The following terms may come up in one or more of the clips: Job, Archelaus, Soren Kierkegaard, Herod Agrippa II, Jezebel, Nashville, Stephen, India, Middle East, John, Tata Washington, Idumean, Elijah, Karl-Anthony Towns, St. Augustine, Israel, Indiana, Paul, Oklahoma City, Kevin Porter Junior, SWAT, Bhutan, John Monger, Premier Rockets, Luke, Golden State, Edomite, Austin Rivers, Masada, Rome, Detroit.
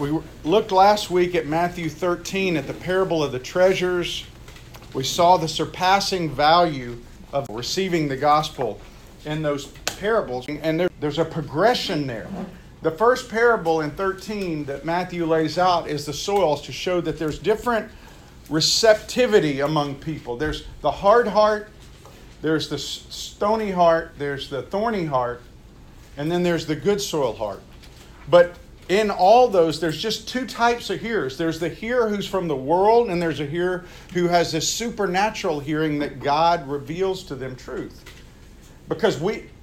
We looked last week at Matthew 13 at the parable of the treasures. We saw the surpassing value of receiving the gospel in those parables. And there's a progression there. The first parable in 13 that Matthew lays out is the soils to show that there's different receptivity among people. There's the hard heart, there's the stony heart, there's the thorny heart, and then there's the good soil heart. But in all those, there's just two types of hearers. There's the hearer who's from the world, and there's a hearer who has this supernatural hearing that God reveals to them truth. Because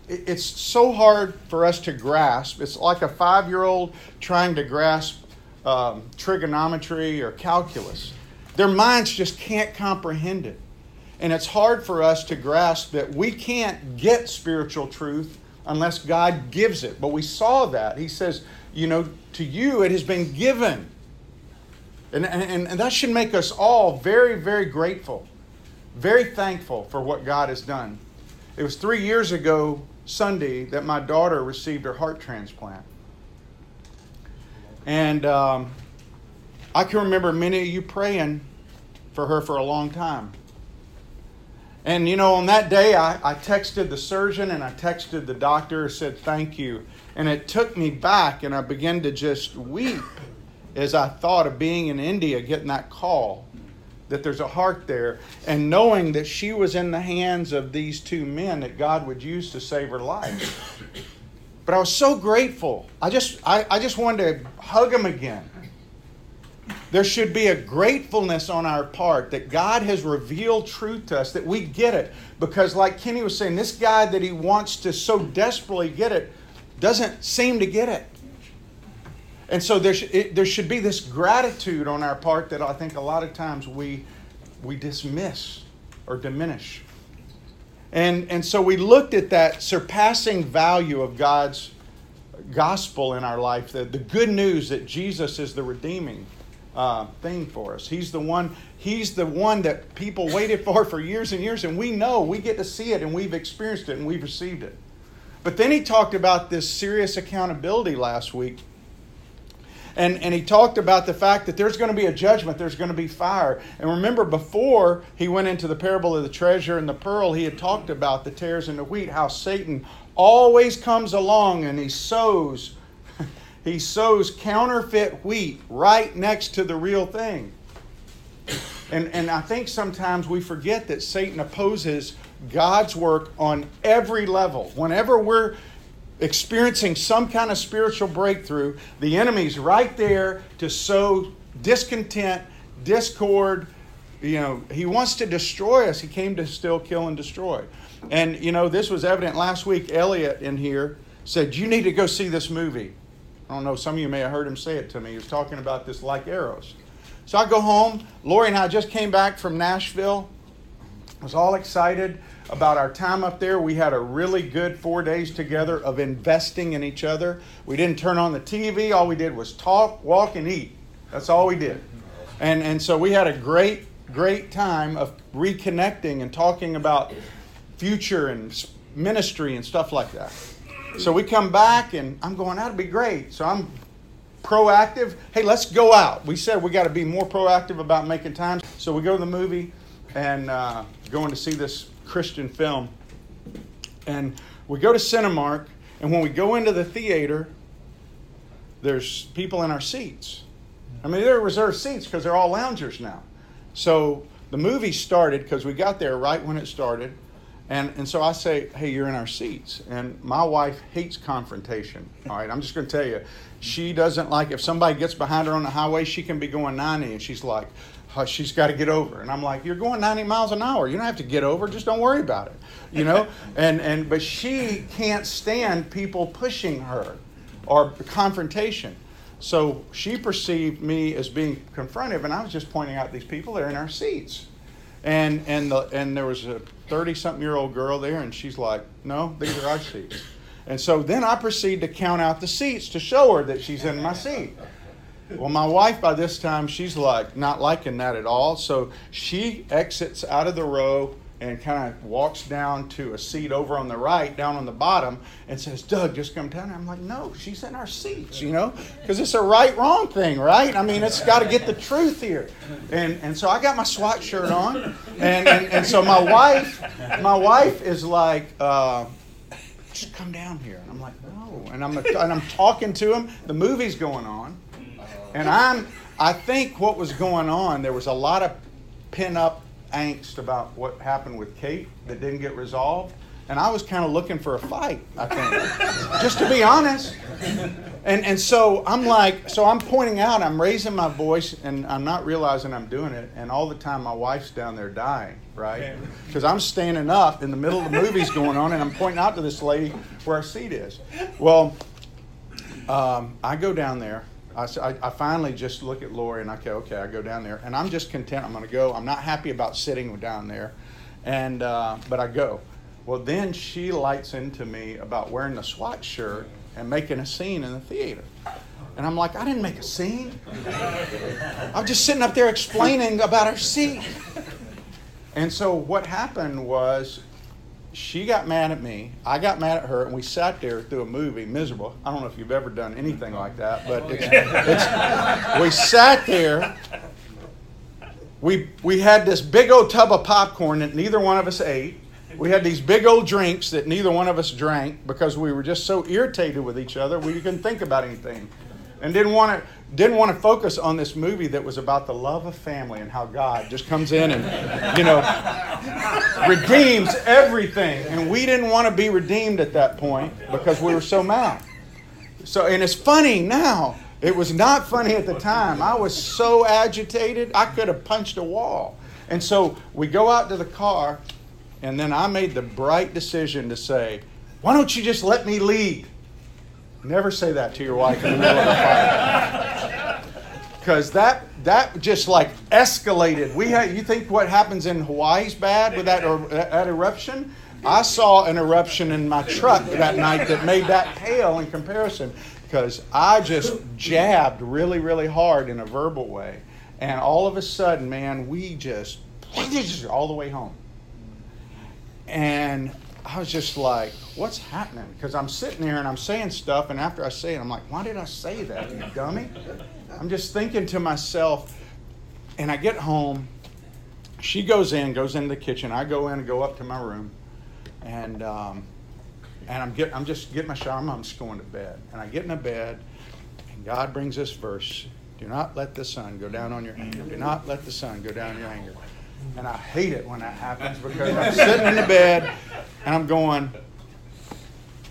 it's so hard for us to grasp. It's like a 5-year-old trying to grasp trigonometry or calculus. Their minds just can't comprehend it. And it's hard for us to grasp that we can't get spiritual truth unless God gives it. But we saw that. He says, you know, to you it has been given. And that should make us all very, very grateful, very thankful for what God has done. It was 3 years ago Sunday that my daughter received her heart transplant. And I can remember many of you praying for her for a long time. And, you know, on that day, I texted the surgeon and I texted the doctor, said, thank you. And it took me back and I began to just weep as I thought of being in India, getting that call that there's a heart there, and knowing that she was in the hands of these two men that God would use to save her life. But I was so grateful. I just wanted to hug him again. There should be a gratefulness on our part that God has revealed truth to us, that we get it. Because like Kenny was saying, this guy that he wants to so desperately get it doesn't seem to get it. And so there should be this gratitude on our part that I think a lot of times we dismiss or diminish. And so we looked at that surpassing value of God's gospel in our life, the good news that Jesus is the redeeming thing for us. He's the one that people waited for years and years, and we know, we get to see it, and we've experienced it, and we've received it. But then he talked about this serious accountability last week, and he talked about the fact that there's going to be a judgment, there's going to be fire. And remember, before he went into the parable of the treasure and the pearl, he had talked about the tares and the wheat, how Satan always comes along and he sows counterfeit wheat right next to the real thing. And I think sometimes we forget that Satan opposes God's work on every level. Whenever we're experiencing some kind of spiritual breakthrough, the enemy's right there to sow discontent, discord. You know, he wants to destroy us. He came to steal, kill, and destroy. And, you know, this was evident last week. Elliot in here said, you need to go see this movie. I don't know, some of you may have heard him say it to me. He was talking about this Like Arrows. So I go home. Lori and I just came back from Nashville. I was all excited about our time up there. We had a really good 4 days together of investing in each other. We didn't turn on the TV. All we did was talk, walk, and eat. That's all we did. And so we had a great, great time of reconnecting and talking about future and ministry and stuff like that. So we come back, and I'm going, that'd be great. So I'm proactive. Hey, let's go out. We said we got to be more proactive about making time. So we go to the movie and going to see this Christian film. And we go to Cinemark, and when we go into the theater, there's people in our seats. I mean, they're reserved seats because they're all loungers now. So the movie started because we got there right when it started. And so I say, hey, you're in our seats. And my wife hates confrontation. All right, I'm just going to tell you, she doesn't like, if somebody gets behind her on the highway, she can be going 90. And she's like, oh, she's got to get over. And I'm like, you're going 90 miles an hour. You don't have to get over. Just don't worry about it. You know? But she can't stand people pushing her or confrontation. So she perceived me as being confrontive. And I was just pointing out these people, they're in our seats. And there was a 30-something-year-old girl there, and she's like, no, these are our seats. And so then I proceed to count out the seats to show her that she's in my seat. Well, my wife, by this time, she's like not liking that at all. So she exits out of the row and kind of walks down to a seat over on the right, down on the bottom, and says, Doug, just come down. I'm like, no, she's in our seats, you know, because it's a right-wrong thing, right? I mean, it's got to get the truth here. And so I got my SWAT shirt on, and so my wife is like, just come down here. And I'm like, no. And I'm talking to him. The movie's going on, and I think what was going on, there was a lot of pent-up angst about what happened with Kate that didn't get resolved, and I was kind of looking for a fight, I think, just to be honest. And so I'm like, so I'm pointing out, I'm raising my voice, and I'm not realizing I'm doing it, and all the time my wife's down there dying, right? Because I'm standing up in the middle of the movie's going on, and I'm pointing out to this lady where our seat is. Well, I go down there. I finally just look at Lori and I go, okay, I go down there. And I'm just content. I'm going to go. I'm not happy about sitting down there. But I go. Well, then she lights into me about wearing the SWAT shirt and making a scene in the theater. And I'm like, I didn't make a scene. I'm just sitting up there explaining about our seat. And so what happened was she got mad at me, I got mad at her, and we sat there through a movie, miserable. I don't know if you've ever done anything like that, but we sat there. We had this big old tub of popcorn that neither one of us ate. We had these big old drinks that neither one of us drank because we were just so irritated with each other we couldn't think about anything. And didn't want to focus on this movie that was about the love of family and how God just comes in and, you know, redeems everything. And we didn't want to be redeemed at that point because we were so mad. So, and it's funny now. It was not funny at the time. I was so agitated, I could have punched a wall. And so we go out to the car, and then I made the bright decision to say, why don't you just let me lead? Never say that to your wife in the middle of a fight, because that just like escalated. You think what happens in Hawaii is bad with that eruption? I saw an eruption in my truck that night that made that pale in comparison, because I just jabbed really, really hard in a verbal way, and all of a sudden, man, we just all the way home, and I was just like, what's happening? Because I'm sitting there and I'm saying stuff, and after I say it, I'm like, why did I say that, you dummy? I'm just thinking to myself, and I get home. She goes into the kitchen. I go in and go up to my room, and I'm just getting my shower. I'm just going to bed. And I get into bed, and God brings this verse, do not let the sun go down on your anger. Do not let the sun go down on your anger. And I hate it when that happens because I'm sitting in the bed, and I'm going,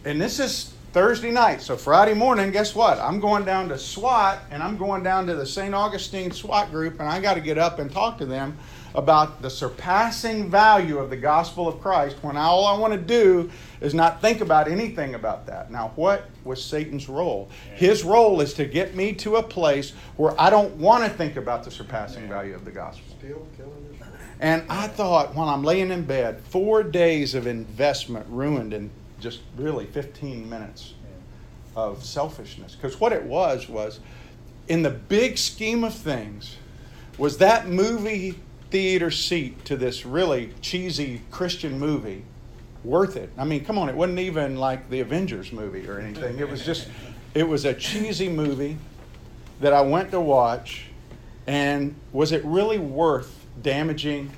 and this is Thursday night, so Friday morning, guess what? I'm going down to SWAT, and I'm going down to the St. Augustine SWAT group, and I got to get up and talk to them about the surpassing value of the gospel of Christ when all I want to do is not think about anything about that. Now, what was Satan's role? His role is to get me to a place where I don't want to think about the surpassing value of the gospel. Still killing us. And I thought, while I'm laying in bed, 4 days of investment ruined in just really 15 minutes of selfishness. Because what it was in the big scheme of things, was that movie theater seat to this really cheesy Christian movie worth it? I mean, come on, it wasn't even like the Avengers movie or anything. It was a cheesy movie that I went to watch, and was it really worth damaging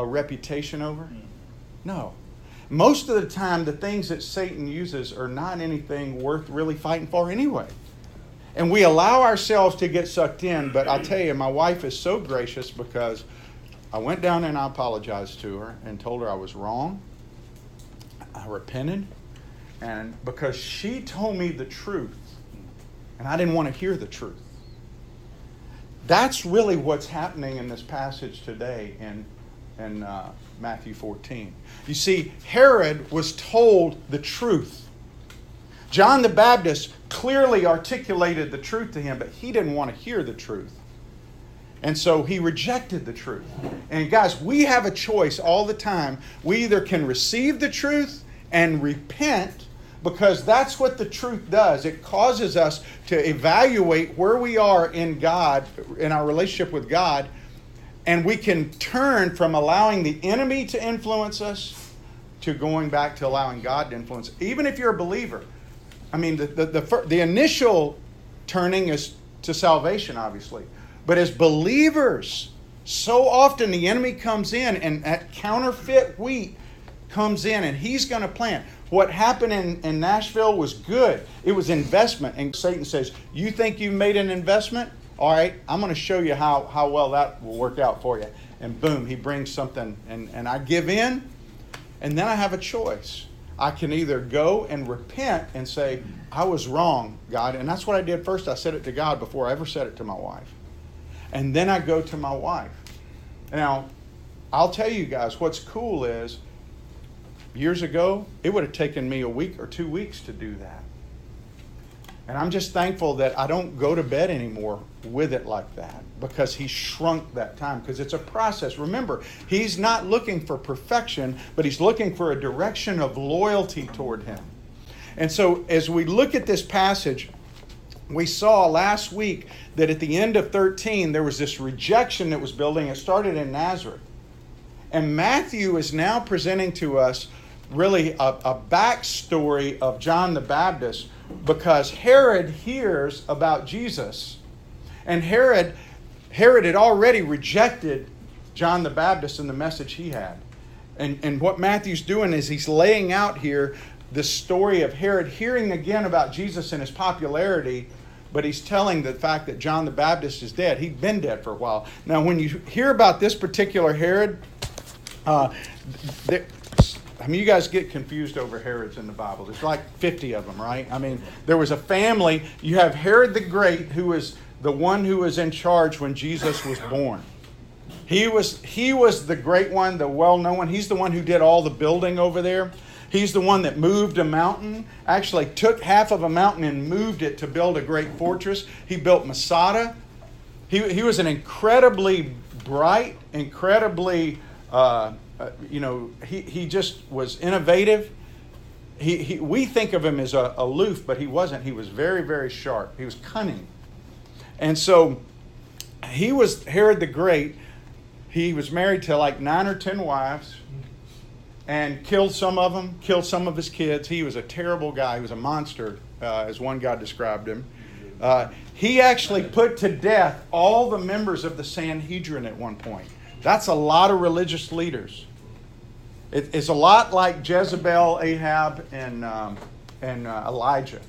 a reputation over? No. Most of the time, the things that Satan uses are not anything worth really fighting for anyway. And we allow ourselves to get sucked in, but I tell you, my wife is so gracious because I went down and I apologized to her and told her I was wrong. I repented, and because she told me the truth, and I didn't want to hear the truth. That's really what's happening in this passage today in Matthew 14. You see, Herod was told the truth. John the Baptist clearly articulated the truth to him, but he didn't want to hear the truth. And so he rejected the truth. And guys, we have a choice all the time. We either can receive the truth and repent, because that's what the truth does. It causes us to evaluate where we are in God, in our relationship with God, And we can turn from allowing the enemy to influence us to going back to allowing God to influence us. Even if you're a believer, I mean, the initial turning is to salvation, obviously. But as believers, so often the enemy comes in and that counterfeit wheat comes in and he's going to plant. What happened in Nashville was good. It was investment. And Satan says, you think you made an investment? All right, I'm going to show you how well that will work out for you. And boom, he brings something and I give in. And then I have a choice. I can either go and repent and say, I was wrong, God. And that's what I did first. I said it to God before I ever said it to my wife. And then I go to my wife. Now, I'll tell you guys, what's cool is, years ago, it would have taken me a week or 2 weeks to do that. And I'm just thankful that I don't go to bed anymore with it like that, because he shrunk that time, because it's a process. Remember, he's not looking for perfection, but he's looking for a direction of loyalty toward him. And so as we look at this passage, we saw last week that at the end of 13, there was this rejection that was building. It started in Nazareth. And Matthew is now presenting to us really a backstory of John the Baptist, because Herod hears about Jesus. And Herod had already rejected John the Baptist and the message he had. And what Matthew's doing is he's laying out here the story of Herod hearing again about Jesus and his popularity, but he's telling the fact that John the Baptist is dead. He'd been dead for a while. Now, when you hear about this particular Herod, you guys get confused over Herods in the Bible. There's like 50 of them, right? I mean, there was a family. You have Herod the Great, who is the one who was in charge when Jesus was born. He was the great one, the well-known one. He's the one who did all the building over there. He's the one that moved a mountain, actually took half of a mountain and moved it to build a great fortress. He built Masada. He was an incredibly bright, incredibly, he just was innovative. We think of him as aloof, but he wasn't. He was very, very sharp. He was cunning. And so he was Herod the Great. He was married to like 9 or 10 wives. And killed some of his kids. He was a terrible guy. He was a monster, as one guy described him. He actually put to death all the members of the Sanhedrin at one point. That's a lot of religious leaders. It's a lot like Jezebel, Ahab, and Elijah.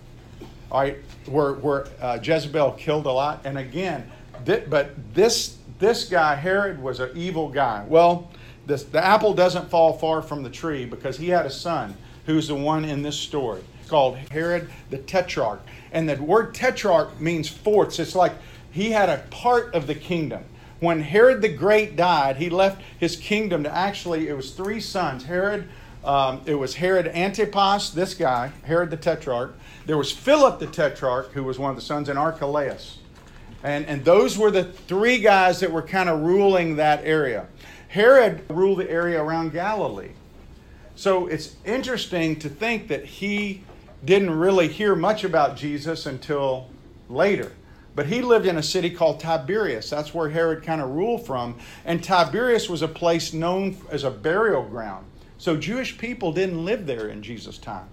All right, where Jezebel killed a lot. And again, this guy Herod was an evil guy. Well, the apple doesn't fall far from the tree, because he had a son who's the one in this story called Herod the Tetrarch. And the word tetrarch means fourths. It's like he had a part of the kingdom. When Herod the Great died, he left his kingdom to it was 3 sons. It was Herod Antipas, this guy, Herod the Tetrarch. There was Philip the Tetrarch, who was one of the sons, and Archelaus. And those were the 3 guys that were kind of ruling that area. Herod ruled the area around Galilee. So it's interesting to think that he didn't really hear much about Jesus until later. But he lived in a city called Tiberias. That's where Herod kind of ruled from. And Tiberias was a place known as a burial ground. So Jewish people didn't live there in Jesus' time.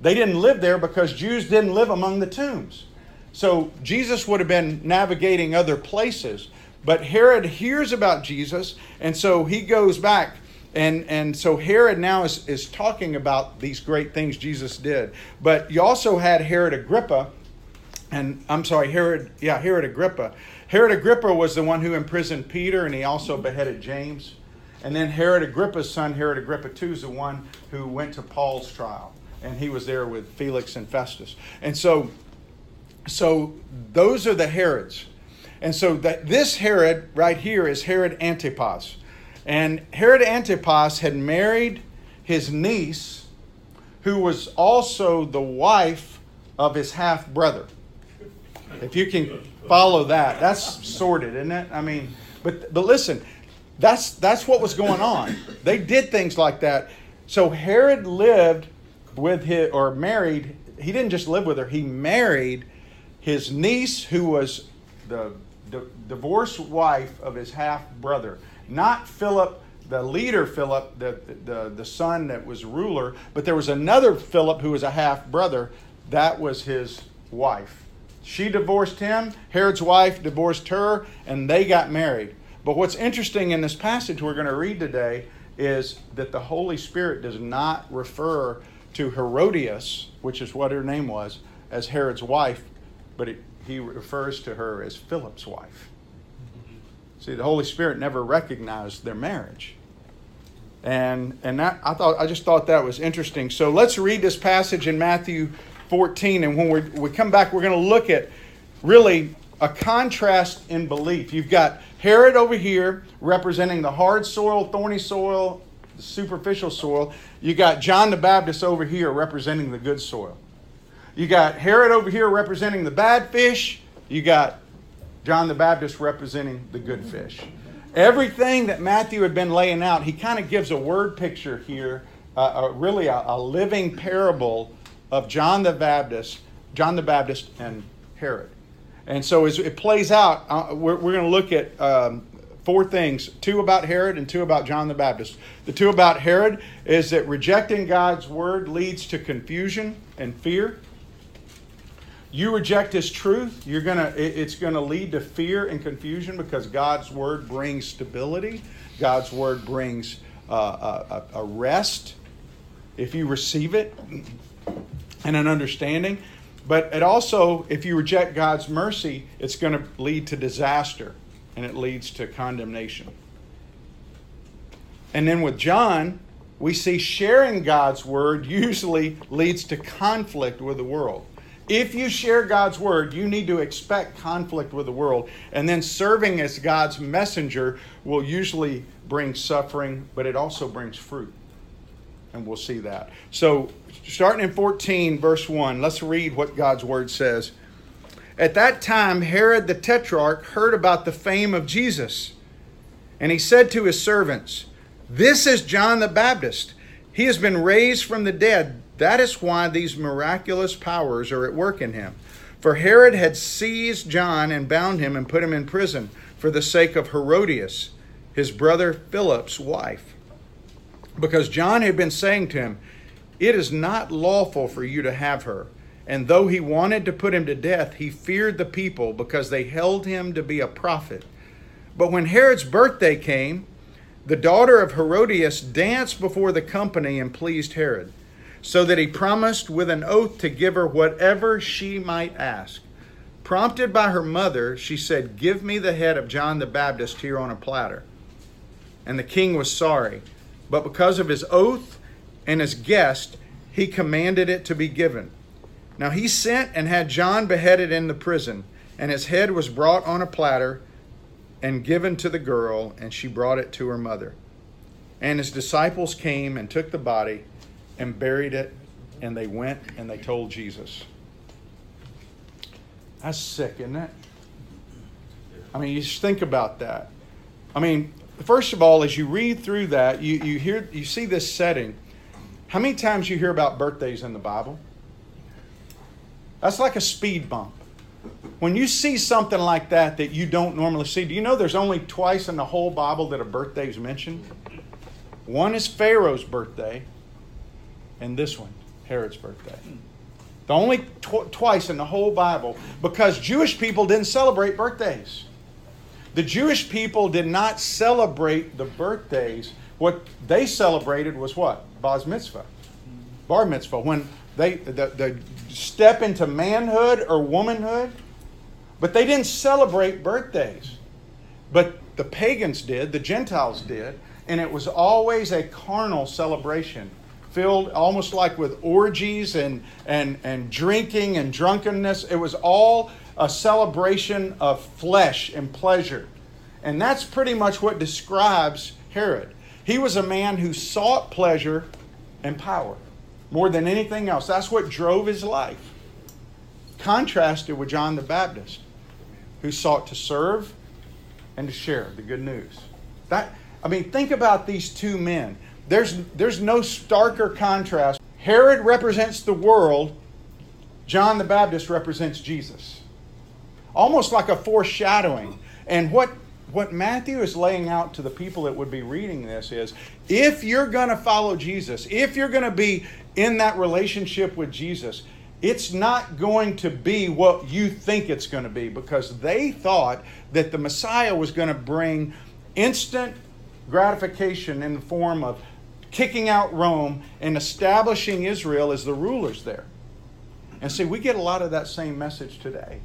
They didn't live there because Jews didn't live among the tombs. So Jesus would have been navigating other places. But Herod hears about Jesus, and so he goes back. And so Herod now is talking about these great things Jesus did. But you also had Herod Agrippa. Herod Agrippa was the one who imprisoned Peter, and he also beheaded James. And then Herod Agrippa's son, Herod Agrippa II, is the one who went to Paul's trial. And he was there with Felix and Festus. And so those are the Herods. And so this Herod right here is Herod Antipas. And Herod Antipas had married his niece, who was also the wife of his half-brother. If you can follow that, that's sordid, isn't it? I mean, but listen, that's what was going on. They did things like that. So Herod lived with married, he didn't just live with her, he married his niece, who was the divorced wife of his half-brother. Not Philip, the leader Philip, the son that was ruler, but there was another Philip who was a half-brother. That was his wife. She divorced him, Herod's wife divorced her, and they got married. But what's interesting in this passage we're going to read today is that the Holy Spirit does not refer to Herodias, which is what her name was, as Herod's wife, but he refers to her as Philip's wife. See, the Holy Spirit never recognized their marriage. And that, I just thought that was interesting. So let's read this passage in Matthew 14, and when we come back, we're going to look at really a contrast in belief. You've got Herod over here representing the hard soil, thorny soil, the superficial soil. You got John the Baptist over here representing the good soil. You got Herod over here representing the bad fish. You got John the Baptist representing the good fish. Everything that Matthew had been laying out, he kind of gives a word picture here, really a living parable of John the Baptist and Herod. And so as it plays out, we're going to look at four things, two about Herod and two about John the Baptist. The two about Herod is that rejecting God's word leads to confusion and fear. You reject his truth, it's going to lead to fear and confusion, because God's word brings stability. God's word brings a rest if you receive it and an understanding. But it also, if you reject God's mercy, it's going to lead to disaster, and it leads to condemnation. And then with John, we see sharing God's word usually leads to conflict with the world. If you share God's word, you need to expect conflict with the world. And then serving as God's messenger will usually bring suffering, but it also brings fruit. And we'll see that. So starting in 14, verse 1, let's read what God's word says. At that time, Herod the Tetrarch heard about the fame of Jesus. And he said to his servants, "This is John the Baptist. He has been raised from the dead. That is why these miraculous powers are at work in him. For Herod had seized John and bound him and put him in prison for the sake of Herodias, his brother Philip's wife. Because John had been saying to him, 'It is not lawful for you to have her.' And though he wanted to put him to death, he feared the people, because they held him to be a prophet. But when Herod's birthday came, the daughter of Herodias danced before the company and pleased Herod, so that he promised with an oath to give her whatever she might ask. Prompted by her mother, she said, 'Give me the head of John the Baptist here on a platter.' And the king was sorry, but because of his oath and his guest, he commanded it to be given. Now he sent and had John beheaded in the prison, and his head was brought on a platter and given to the girl, and she brought it to her mother. And his disciples came and took the body and buried it, and they went and they told Jesus." That's sick, isn't it? I mean, you just think about that. I mean, first of all, as you read through that, you see this setting. How many times you hear about birthdays in the Bible? That's like a speed bump. When you see something like that that you don't normally see, do you know there's only twice in the whole Bible that a birthday is mentioned? One is Pharaoh's birthday, and this one, Herod's birthday. The only twice in the whole Bible, because Jewish people didn't celebrate birthdays. The Jewish people did not celebrate the birthdays. What they celebrated was what? Bas Mitzvah. Bar Mitzvah. When they step into manhood or womanhood. But they didn't celebrate birthdays. But the pagans did, the Gentiles did, and it was always a carnal celebration, filled almost like with orgies and drinking and drunkenness. It was all a celebration of flesh and pleasure. And that's pretty much what describes Herod. He was a man who sought pleasure and power more than anything else. That's what drove his life. Contrasted with John the Baptist, who sought to serve and to share the good news. Think about these two men. There's no starker contrast. Herod represents the world. John the Baptist represents Jesus. almost like a foreshadowing. And what Matthew is laying out to the people that would be reading this is, if you're going to follow Jesus, if you're going to be in that relationship with Jesus, it's not going to be what you think it's going to be, because they thought that the Messiah was going to bring instant gratification in the form of kicking out Rome and establishing Israel as the rulers there. And see, we get a lot of that same message today.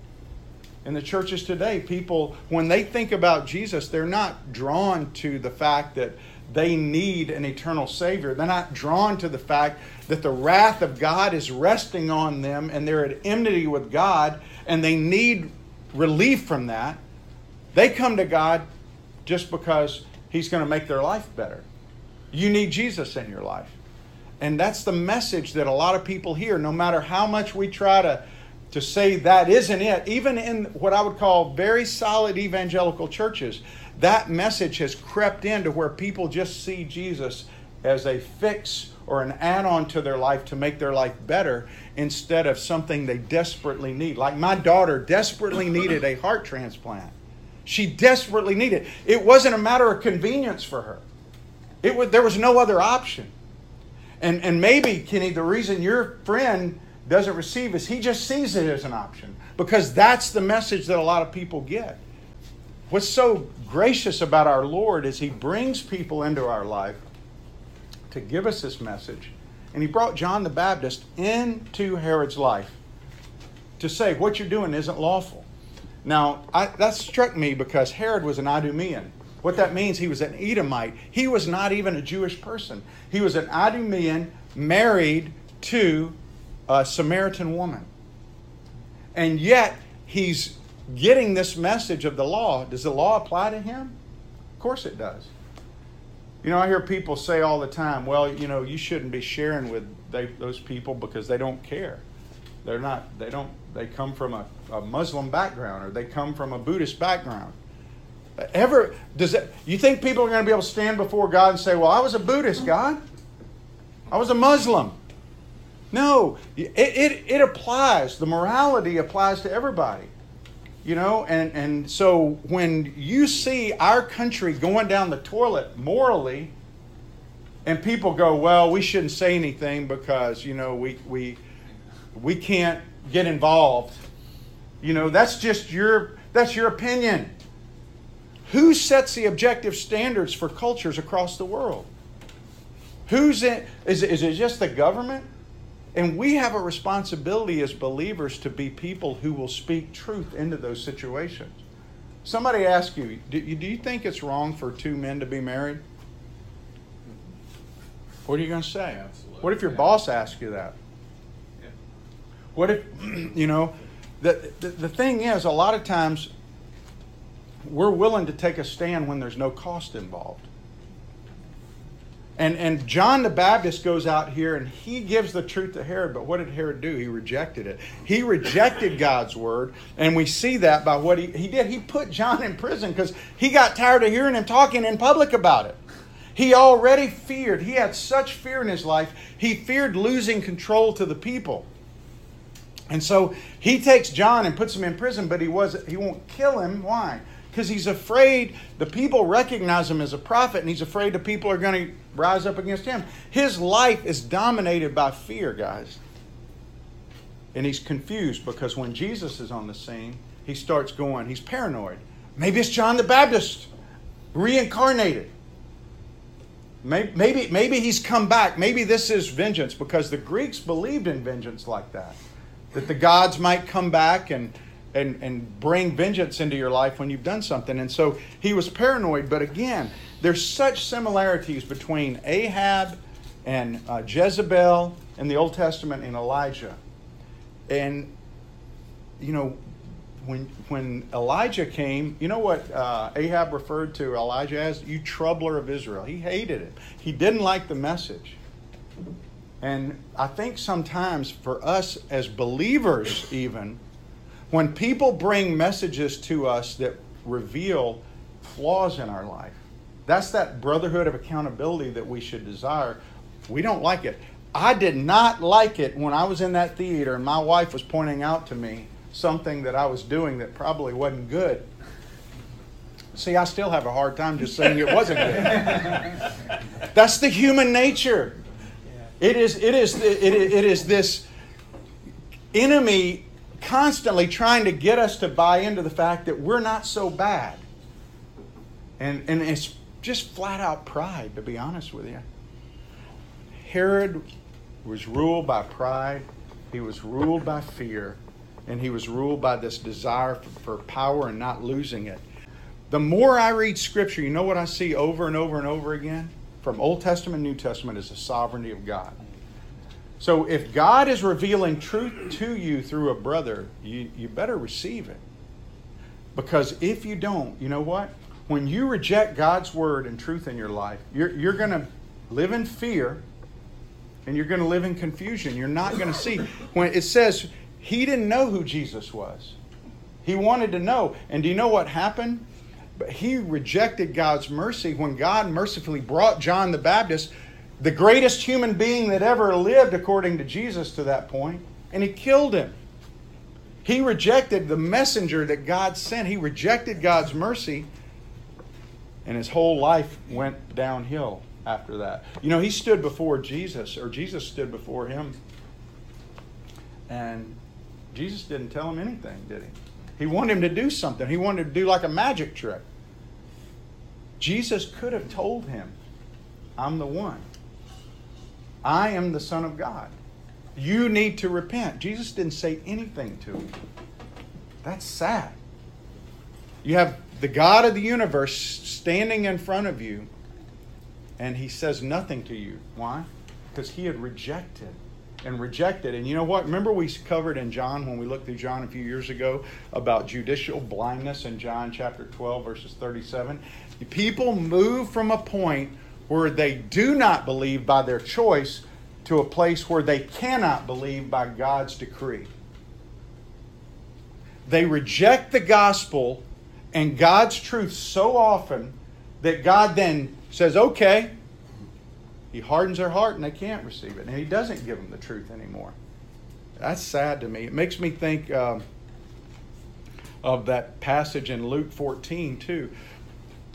In the churches today, people, when they think about Jesus, they're not drawn to the fact that they need an eternal Savior. They're not drawn to the fact that the wrath of God is resting on them and they're at enmity with God and they need relief from that. They come to God just because He's going to make their life better. You need Jesus in your life. And that's the message that a lot of people hear, no matter how much we try to say that isn't it. Even in what I would call very solid evangelical churches, that message has crept into where people just see Jesus as a fix or an add-on to their life to make their life better instead of something they desperately need. Like my daughter desperately needed a heart transplant. She desperately needed it. It wasn't a matter of convenience for her. There was no other option. And maybe, Kenny, the reason your friend doesn't receive is he just sees it as an option, because that's the message that a lot of people get. What's so gracious about our Lord is He brings people into our life to give us this message. And He brought John the Baptist into Herod's life to say, what you're doing isn't lawful. Now, that struck me because Herod was an Idumean. What that means, he was an Edomite. He was not even a Jewish person. He was an Idumean married to a Samaritan woman. And yet, he's getting this message of the law. Does the law apply to him? Of course it does. You know, I hear people say all the time, well, you know, you shouldn't be sharing with those people because they don't care. They're not, they don't, they come from a Muslim background, or they come from a Buddhist background. You think people are going to be able to stand before God and say, well, I was a Buddhist, God. I was a Muslim. No, it applies. The morality applies to everybody. You know, and so when you see our country going down the toilet morally, and people go, well, we shouldn't say anything because, you know, we can't get involved. You know, that's your opinion. Who sets the objective standards for cultures across the world? Is it just the government? And we have a responsibility as believers to be people who will speak truth into those situations. Somebody asks you, do you think it's wrong for two men to be married? What are you going to say? Absolutely. What if your boss asks you that? Yeah. What if, you know, the thing is, a lot of times we're willing to take a stand when there's no cost involved. And John the Baptist goes out here and he gives the truth to Herod. But what did Herod do? He rejected it. He rejected God's word. And we see that by what he did. He put John in prison because he got tired of hearing him talking in public about it. He already feared. He had such fear in his life. He feared losing control to the people. And so he takes John and puts him in prison, but he won't kill him. Why? Because he's afraid the people recognize him as a prophet, and he's afraid the people are going to rise up against him. His life is dominated by fear, guys. And he's confused because when Jesus is on the scene, he starts going, he's paranoid. Maybe it's John the Baptist reincarnated. Maybe he's come back. Maybe this is vengeance, because the Greeks believed in vengeance like that. That the gods might come back and bring vengeance into your life when you've done something. And so he was paranoid. But again, there's such similarities between Ahab and Jezebel in the Old Testament and Elijah. And, you know, when Elijah came, you know what Ahab referred to Elijah as? You troubler of Israel. He hated it. He didn't like the message. And I think sometimes for us as believers even, when people bring messages to us that reveal flaws in our life, that's that brotherhood of accountability that we should desire. We don't like it. I did not like it when I was in that theater and my wife was pointing out to me something that I was doing that probably wasn't good. See, I still have a hard time just saying it wasn't good. That's the human nature. It is this enemy constantly trying to get us to buy into the fact that we're not so bad. And it's just flat-out pride, to be honest with you. Herod was ruled by pride. He was ruled by fear. And he was ruled by this desire for power and not losing it. The more I read Scripture, you know what I see over and over and over again? From Old Testament, New Testament is the sovereignty of God. So if God is revealing truth to you through a brother, you better receive it. Because if you don't, you know what? When you reject God's word and truth in your life, you're going to live in fear and you're going to live in confusion. You're not going to see. When it says he didn't know who Jesus was. He wanted to know. And do you know what happened? He rejected God's mercy when God mercifully brought John the Baptist, the greatest human being that ever lived, according to Jesus to that point, and he killed him. He rejected the messenger that God sent. He rejected God's mercy, and his whole life went downhill after that. You know, he stood before Jesus, or Jesus stood before him, and Jesus didn't tell him anything, did he? He wanted him to do something. He wanted him to do like a magic trick. Jesus could have told him, I'm the one. I am the Son of God. You need to repent. Jesus didn't say anything to him. That's sad. You have the God of the universe standing in front of you, and he says nothing to you. Why? Because he had rejected. And rejected. And you know what? Remember we covered in John, when we looked through John a few years ago, about judicial blindness in John chapter 12, verses 37. The people move from a point where they do not believe by their choice to a place where they cannot believe by God's decree. They reject the gospel and God's truth so often that God then says, okay. He hardens their heart and they can't receive it. And he doesn't give them the truth anymore. That's sad to me. It makes me think of that passage in Luke 14 too.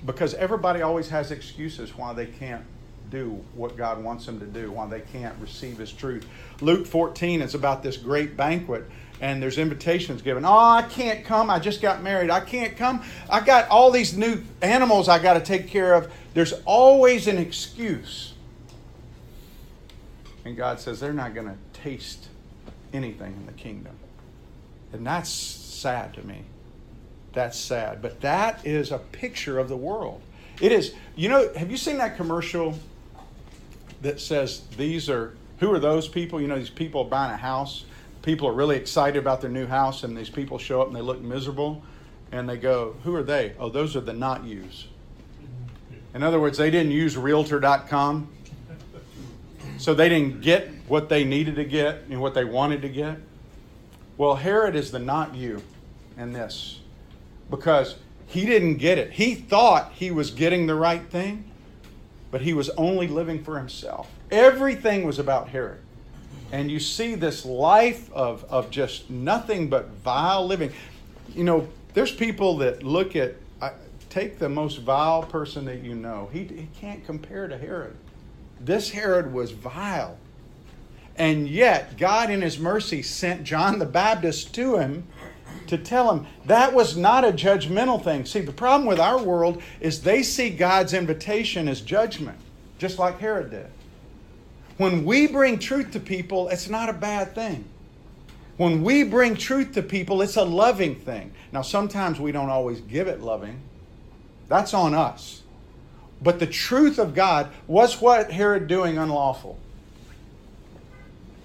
Because everybody always has excuses why they can't do what God wants them to do, why they can't receive his truth. Luke 14 is about this great banquet and there's invitations given. Oh, I can't come. I just got married. I can't come. I got all these new animals I got to take care of. There's always an excuse. And God says they're not going to taste anything in the kingdom. And that's sad to me. That's sad. But that is a picture of the world. It is, you know, have you seen that commercial that says who are those people? You know, these people are buying a house. People are really excited about their new house. And these people show up and they look miserable. And they go, who are they? Oh, those are the not yous. In other words, they didn't use Realtor.com. So they didn't get what they needed to get and what they wanted to get. Well, Herod is the not you in this because he didn't get it. He thought he was getting the right thing, but he was only living for himself. Everything was about Herod. And you see this life of just nothing but vile living. You know, there's people that look at, take the most vile person that you know. He can't compare to Herod. This Herod was vile. And yet, God in his mercy sent John the Baptist to him to tell him that was not a judgmental thing. See, the problem with our world is they see God's invitation as judgment, just like Herod did. When we bring truth to people, it's not a bad thing. When we bring truth to people, it's a loving thing. Now, sometimes we don't always give it loving. That's on us. But the truth of God, was what Herod doing unlawful?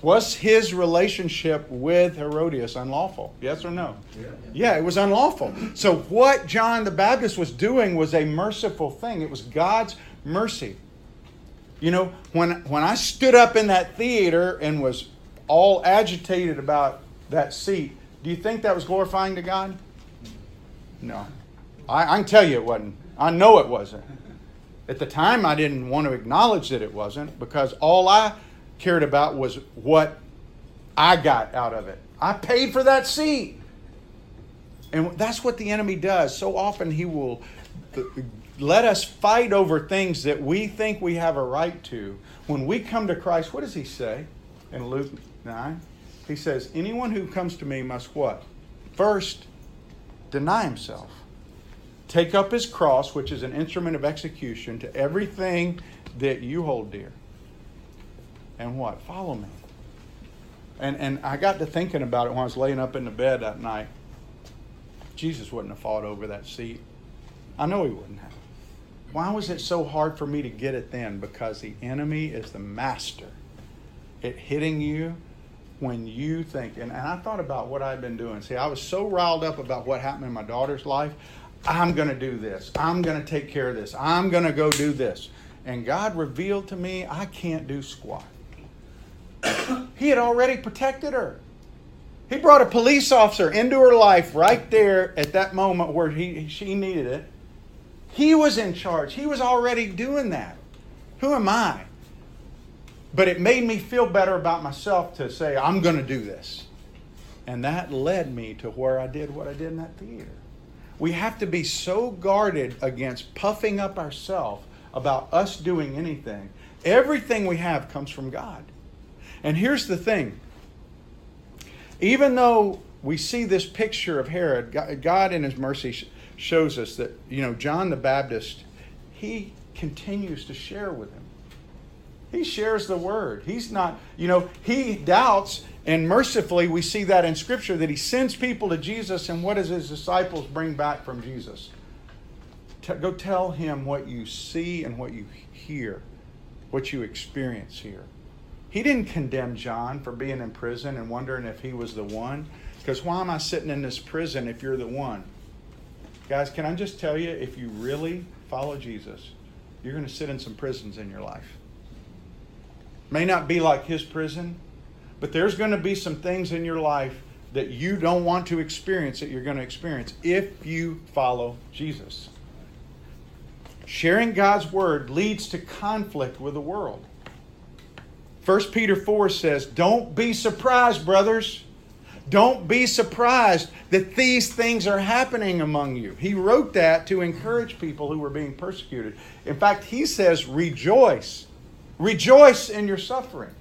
Was his relationship with Herodias unlawful? Yes or no? Yeah, it was unlawful. So what John the Baptist was doing was a merciful thing. It was God's mercy. You know, when I stood up in that theater and was all agitated about that seat, do you think that was glorifying to God? No. I can tell you it wasn't. I know it wasn't. At the time, I didn't want to acknowledge that it wasn't because all I cared about was what I got out of it. I paid for that seat. And that's what the enemy does. So often he will let us fight over things that we think we have a right to. When we come to Christ, what does he say in Luke 9? He says, anyone who comes to me must what? First, deny himself. Take up his cross, which is an instrument of execution, to everything that you hold dear. And what? Follow me. And I got to thinking about it when I was laying up in the bed that night. Jesus wouldn't have fought over that seat. I know he wouldn't have. Why was it so hard for me to get it then? Because the enemy is the master at hitting you when you think. And I thought about what I'd been doing. See, I was so riled up about what happened in my daughter's life. I'm going to do this. I'm going to take care of this. I'm going to go do this. And God revealed to me, I can't do squat. He had already protected her. He brought a police officer into her life right there at that moment where she needed it. He was in charge. He was already doing that. Who am I? But it made me feel better about myself to say, I'm going to do this. And that led me to where I did what I did in that theater. We have to be so guarded against puffing up ourselves about us doing anything. Everything we have comes from God. And here's the thing. Even though we see this picture of Herod, God in his mercy shows us that, John the Baptist, he continues to share with him. He shares the word. He's not, he doubts. And mercifully, we see that in Scripture that he sends people to Jesus. And what does his disciples bring back from Jesus? Go tell him what you see and what you hear, what you experience here. He didn't condemn John for being in prison and wondering if he was the one. Because why am I sitting in this prison if you're the one? Guys, can I just tell you, if you really follow Jesus, you're going to sit in some prisons in your life. May not be like his prison, but there's going to be some things in your life that you don't want to experience that you're going to experience if you follow Jesus. Sharing God's word leads to conflict with the world. 1 Peter 4 says, don't be surprised, brothers. Don't be surprised that these things are happening among you. He wrote that to encourage people who were being persecuted. In fact, he says, rejoice. Rejoice in your suffering.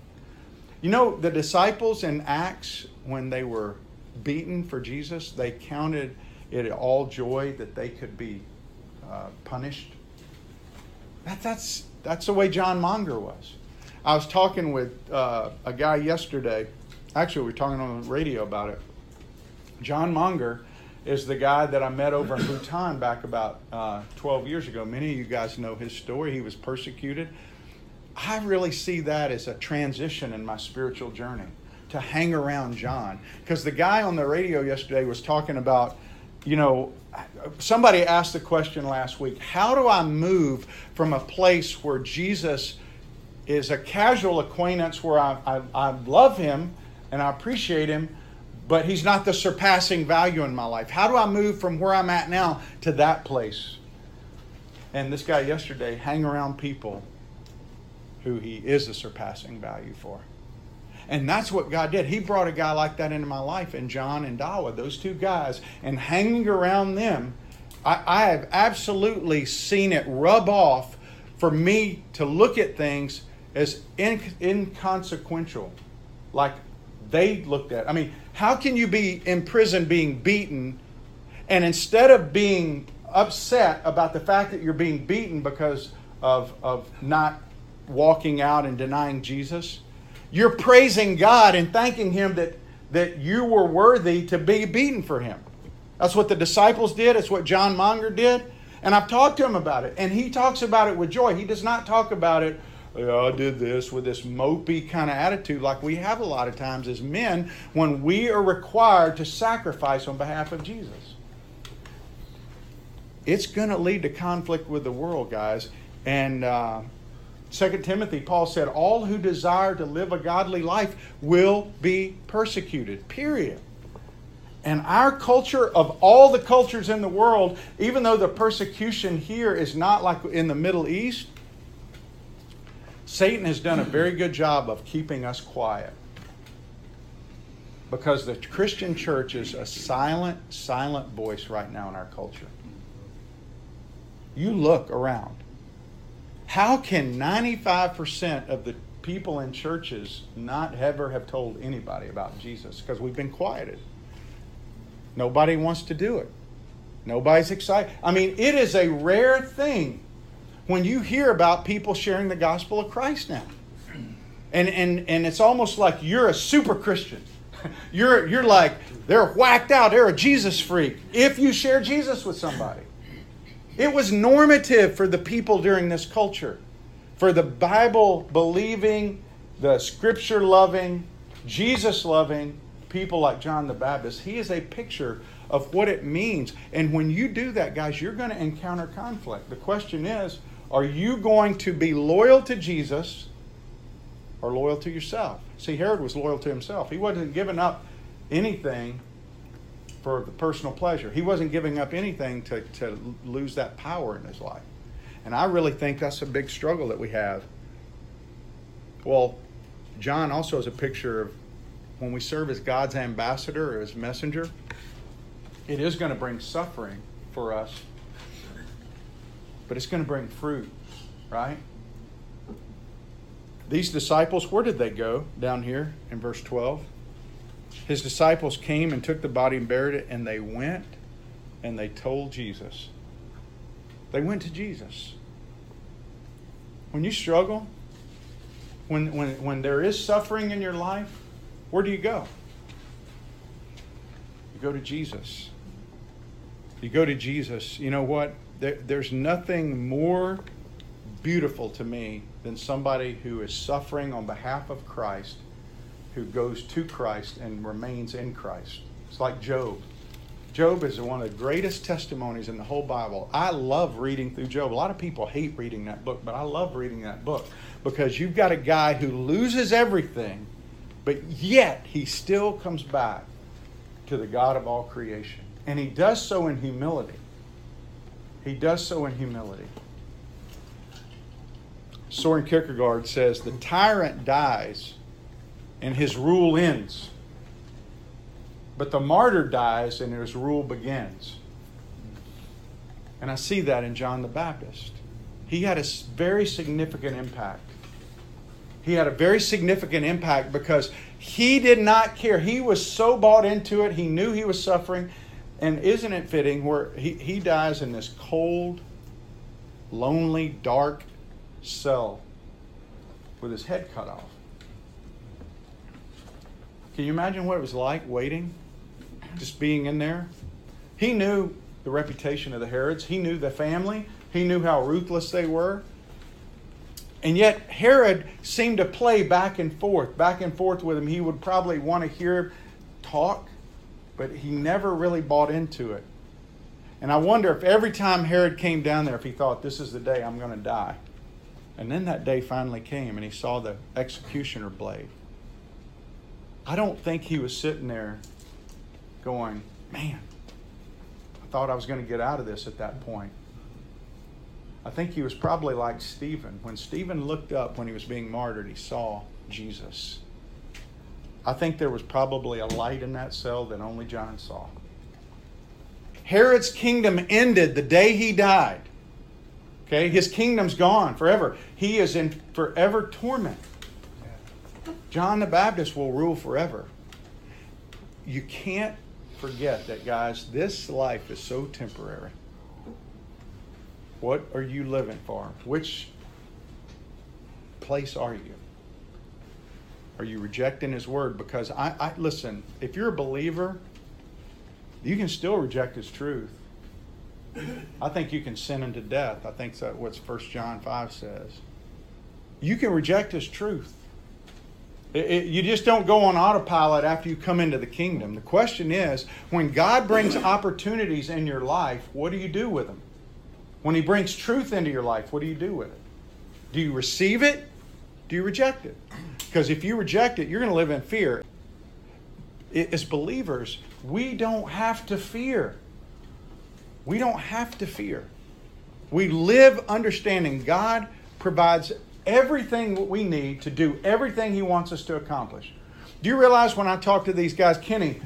The disciples in Acts, when they were beaten for Jesus, they counted it all joy that they could be punished. That's the way John Monger was. I was talking with a guy yesterday. Actually, we were talking on the radio about it. John Monger is the guy that I met over in Bhutan back about 12 years ago. Many of you guys know his story. He was persecuted. I really see that as a transition in my spiritual journey, to hang around John. Because the guy on the radio yesterday was talking about, somebody asked the question last week, how do I move from a place where Jesus is a casual acquaintance where I love him and I appreciate him, but he's not the surpassing value in my life. How do I move from where I'm at now to that place? And this guy yesterday, hang around people who he is the surpassing value for. And that's what God did. He brought a guy like that into my life, and John and Dawa, those two guys, and hanging around them, I have absolutely seen it rub off for me to look at things as inconsequential, like they looked at. I mean, how can you be in prison being beaten, and instead of being upset about the fact that you're being beaten because of not walking out and denying Jesus, you're praising God and thanking him that you were worthy to be beaten for him. That's what the disciples did. It's what John Monger did. And I've talked to him about it. And he talks about it with joy. He does not talk about it, I did this, with this mopey kind of attitude like we have a lot of times as men when we are required to sacrifice on behalf of Jesus. It's going to lead to conflict with the world, guys. And 2 Timothy, Paul said, all who desire to live a godly life will be persecuted, period. And our culture, of all the cultures in the world, even though the persecution here is not like in the Middle East, Satan has done a very good job of keeping us quiet. Because the Christian church is a silent voice right now in our culture. You look around. How can 95% of the people in churches not ever have told anybody about Jesus? Because we've been quieted. Nobody wants to do it. Nobody's excited. I mean, it is a rare thing when you hear about people sharing the gospel of Christ now. And it's almost like you're a super Christian. You're like, they're whacked out. They're a Jesus freak. If you share Jesus with somebody. It was normative for the people during this culture. For the Bible-believing, the Scripture-loving, Jesus-loving people like John the Baptist. He is a picture of what it means. And when you do that, guys, you're going to encounter conflict. The question is, are you going to be loyal to Jesus or loyal to yourself? See, Herod was loyal to himself. He wasn't giving up anything for the personal pleasure. He wasn't giving up anything to lose that power in his life. And I really think that's a big struggle that we have. Well, John also is a picture of when we serve as God's ambassador or as messenger, it is going to bring suffering for us, but it's going to bring fruit, right? These disciples, where did they go? Down here in verse 12. His disciples came and took the body and buried it, and they went and they told Jesus. They went to Jesus. When you struggle, when there is suffering in your life, where do you go? You go to Jesus. You go to Jesus. You know what? There's nothing more beautiful to me than somebody who is suffering on behalf of Christ, who goes to Christ and remains in Christ. It's like Job. Job is one of the greatest testimonies in the whole Bible. I love reading through Job. A lot of people hate reading that book, but I love reading that book because you've got a guy who loses everything, but yet he still comes back to the God of all creation. And he does so in humility. He does so in humility. Soren Kierkegaard says, the tyrant dies and his rule ends. But the martyr dies and his rule begins. And I see that in John the Baptist. He had a very significant impact. He had a very significant impact because he did not care. He was so bought into it. He knew he was suffering. And isn't it fitting where he dies in this cold, lonely, dark cell with his head cut off? Can you imagine what it was like waiting, just being in there? He knew the reputation of the Herods. He knew the family. He knew how ruthless they were. And yet Herod seemed to play back and forth with him. He would probably want to hear him talk, but he never really bought into it. And I wonder if every time Herod came down there, if he thought, this is the day I'm going to die. And then that day finally came, and he saw the executioner blade. I don't think he was sitting there going, man, I thought I was going to get out of this at that point. I think he was probably like Stephen. When Stephen looked up when he was being martyred, he saw Jesus. I think there was probably a light in that cell that only John saw. Herod's kingdom ended the day he died. Okay, his kingdom's gone forever. He is in forever torment. John the Baptist will rule forever. You can't forget that, guys, this life is so temporary. What are you living for? Which place are you? Are you rejecting his word? Because, I listen, if you're a believer, you can still reject his truth. I think you can sin unto death. I think that's what 1 John 5 says. You can reject his truth. You just don't go on autopilot after you come into the kingdom. The question is, when God brings opportunities in your life, what do you do with them? When he brings truth into your life, what do you do with it? Do you receive it? Do you reject it? Because if you reject it, you're going to live in fear. As believers, we don't have to fear. We don't have to fear. We live understanding God provides everything we need to do everything he wants us to accomplish. Do you realize when I talk to these guys, Kenny,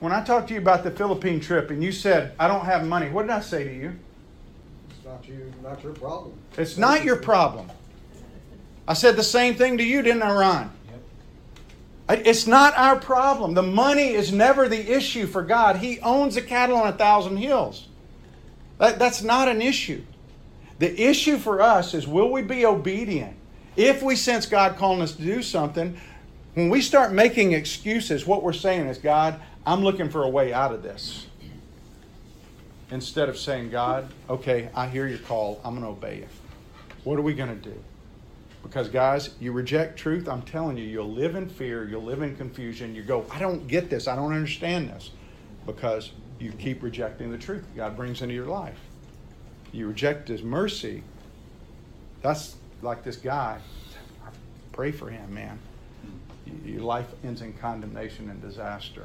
when I talked to you about the Philippine trip and you said, I don't have money, what did I say to you? It's not you, not your problem. It's not your problem. I said the same thing to you, didn't I, Ron? Yep. It's not our problem. The money is never the issue for God. He owns the cattle on 1,000 hills. That's not an issue. The issue for us is, will we be obedient? If we sense God calling us to do something, when we start making excuses, what we're saying is, God, I'm looking for a way out of this. Instead of saying, God, okay, I hear your call. I'm going to obey you. What are we going to do? Because, guys, you reject truth, I'm telling you, you'll live in fear, you'll live in confusion. You go, I don't get this, I don't understand this. Because you keep rejecting the truth God brings into your life. You reject His mercy. That's like this guy. I pray for him, man. Your life ends in condemnation and disaster.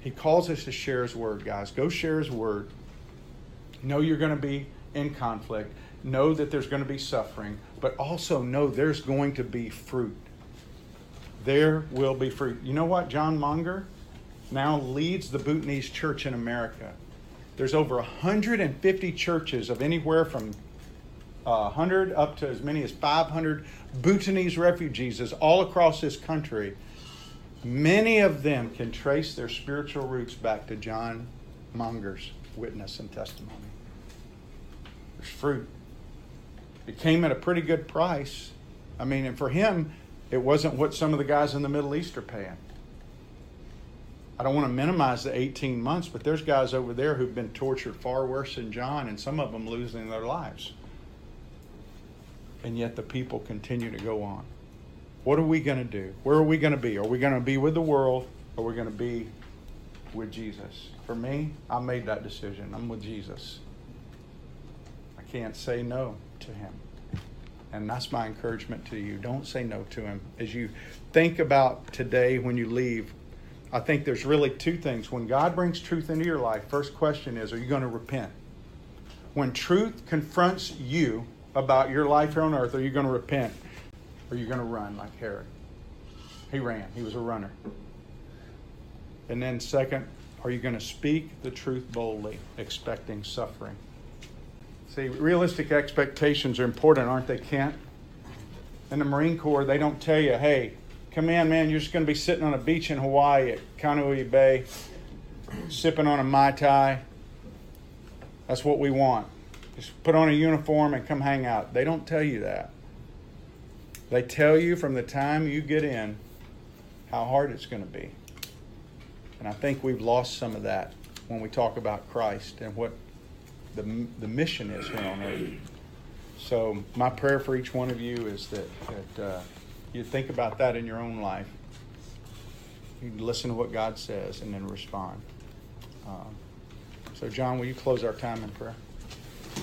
He calls us to share His word, guys. Go share His word. Know you're going to be in conflict. Know that there's going to be suffering. But also know there's going to be fruit. There will be fruit. You know what? John Monger now leads the Bhutanese church in America. There's over 150 churches of anywhere from 100 up to as many as 500 Bhutanese refugees all across this country. Many of them can trace their spiritual roots back to John Monger's witness and testimony. There's fruit. It came at a pretty good price. I mean, and for him, it wasn't what some of the guys in the Middle East are paying. I don't want to minimize the 18 months, but there's guys over there who've been tortured far worse than John, and some of them losing their lives. And yet the people continue to go on. What are we going to do? Where are we going to be? Are we going to be with the world, or are we going to be with Jesus? For me, I made that decision. I'm with Jesus. I can't say no to Him. And that's my encouragement to you. Don't say no to Him. As you think about today when you leave, I think there's really two things. When God brings truth into your life, first question is, are you going to repent? When truth confronts you about your life here on earth, are you going to repent? Or are you going to run like Herod? He ran. He was a runner. And then second, are you going to speak the truth boldly, expecting suffering? See, realistic expectations are important, aren't they, Kent? In the Marine Corps, they don't tell you, hey, come in, man, you're just going to be sitting on a beach in Hawaii at Kaneohe Bay, sipping on a Mai Tai. That's what we want. Just put on a uniform and come hang out. They don't tell you that. They tell you from the time you get in how hard it's going to be. And I think we've lost some of that when we talk about Christ and what the mission is here on earth. So my prayer for each one of you is that you think about that in your own life. You listen to what God says and then respond. So John, will you close our time in prayer?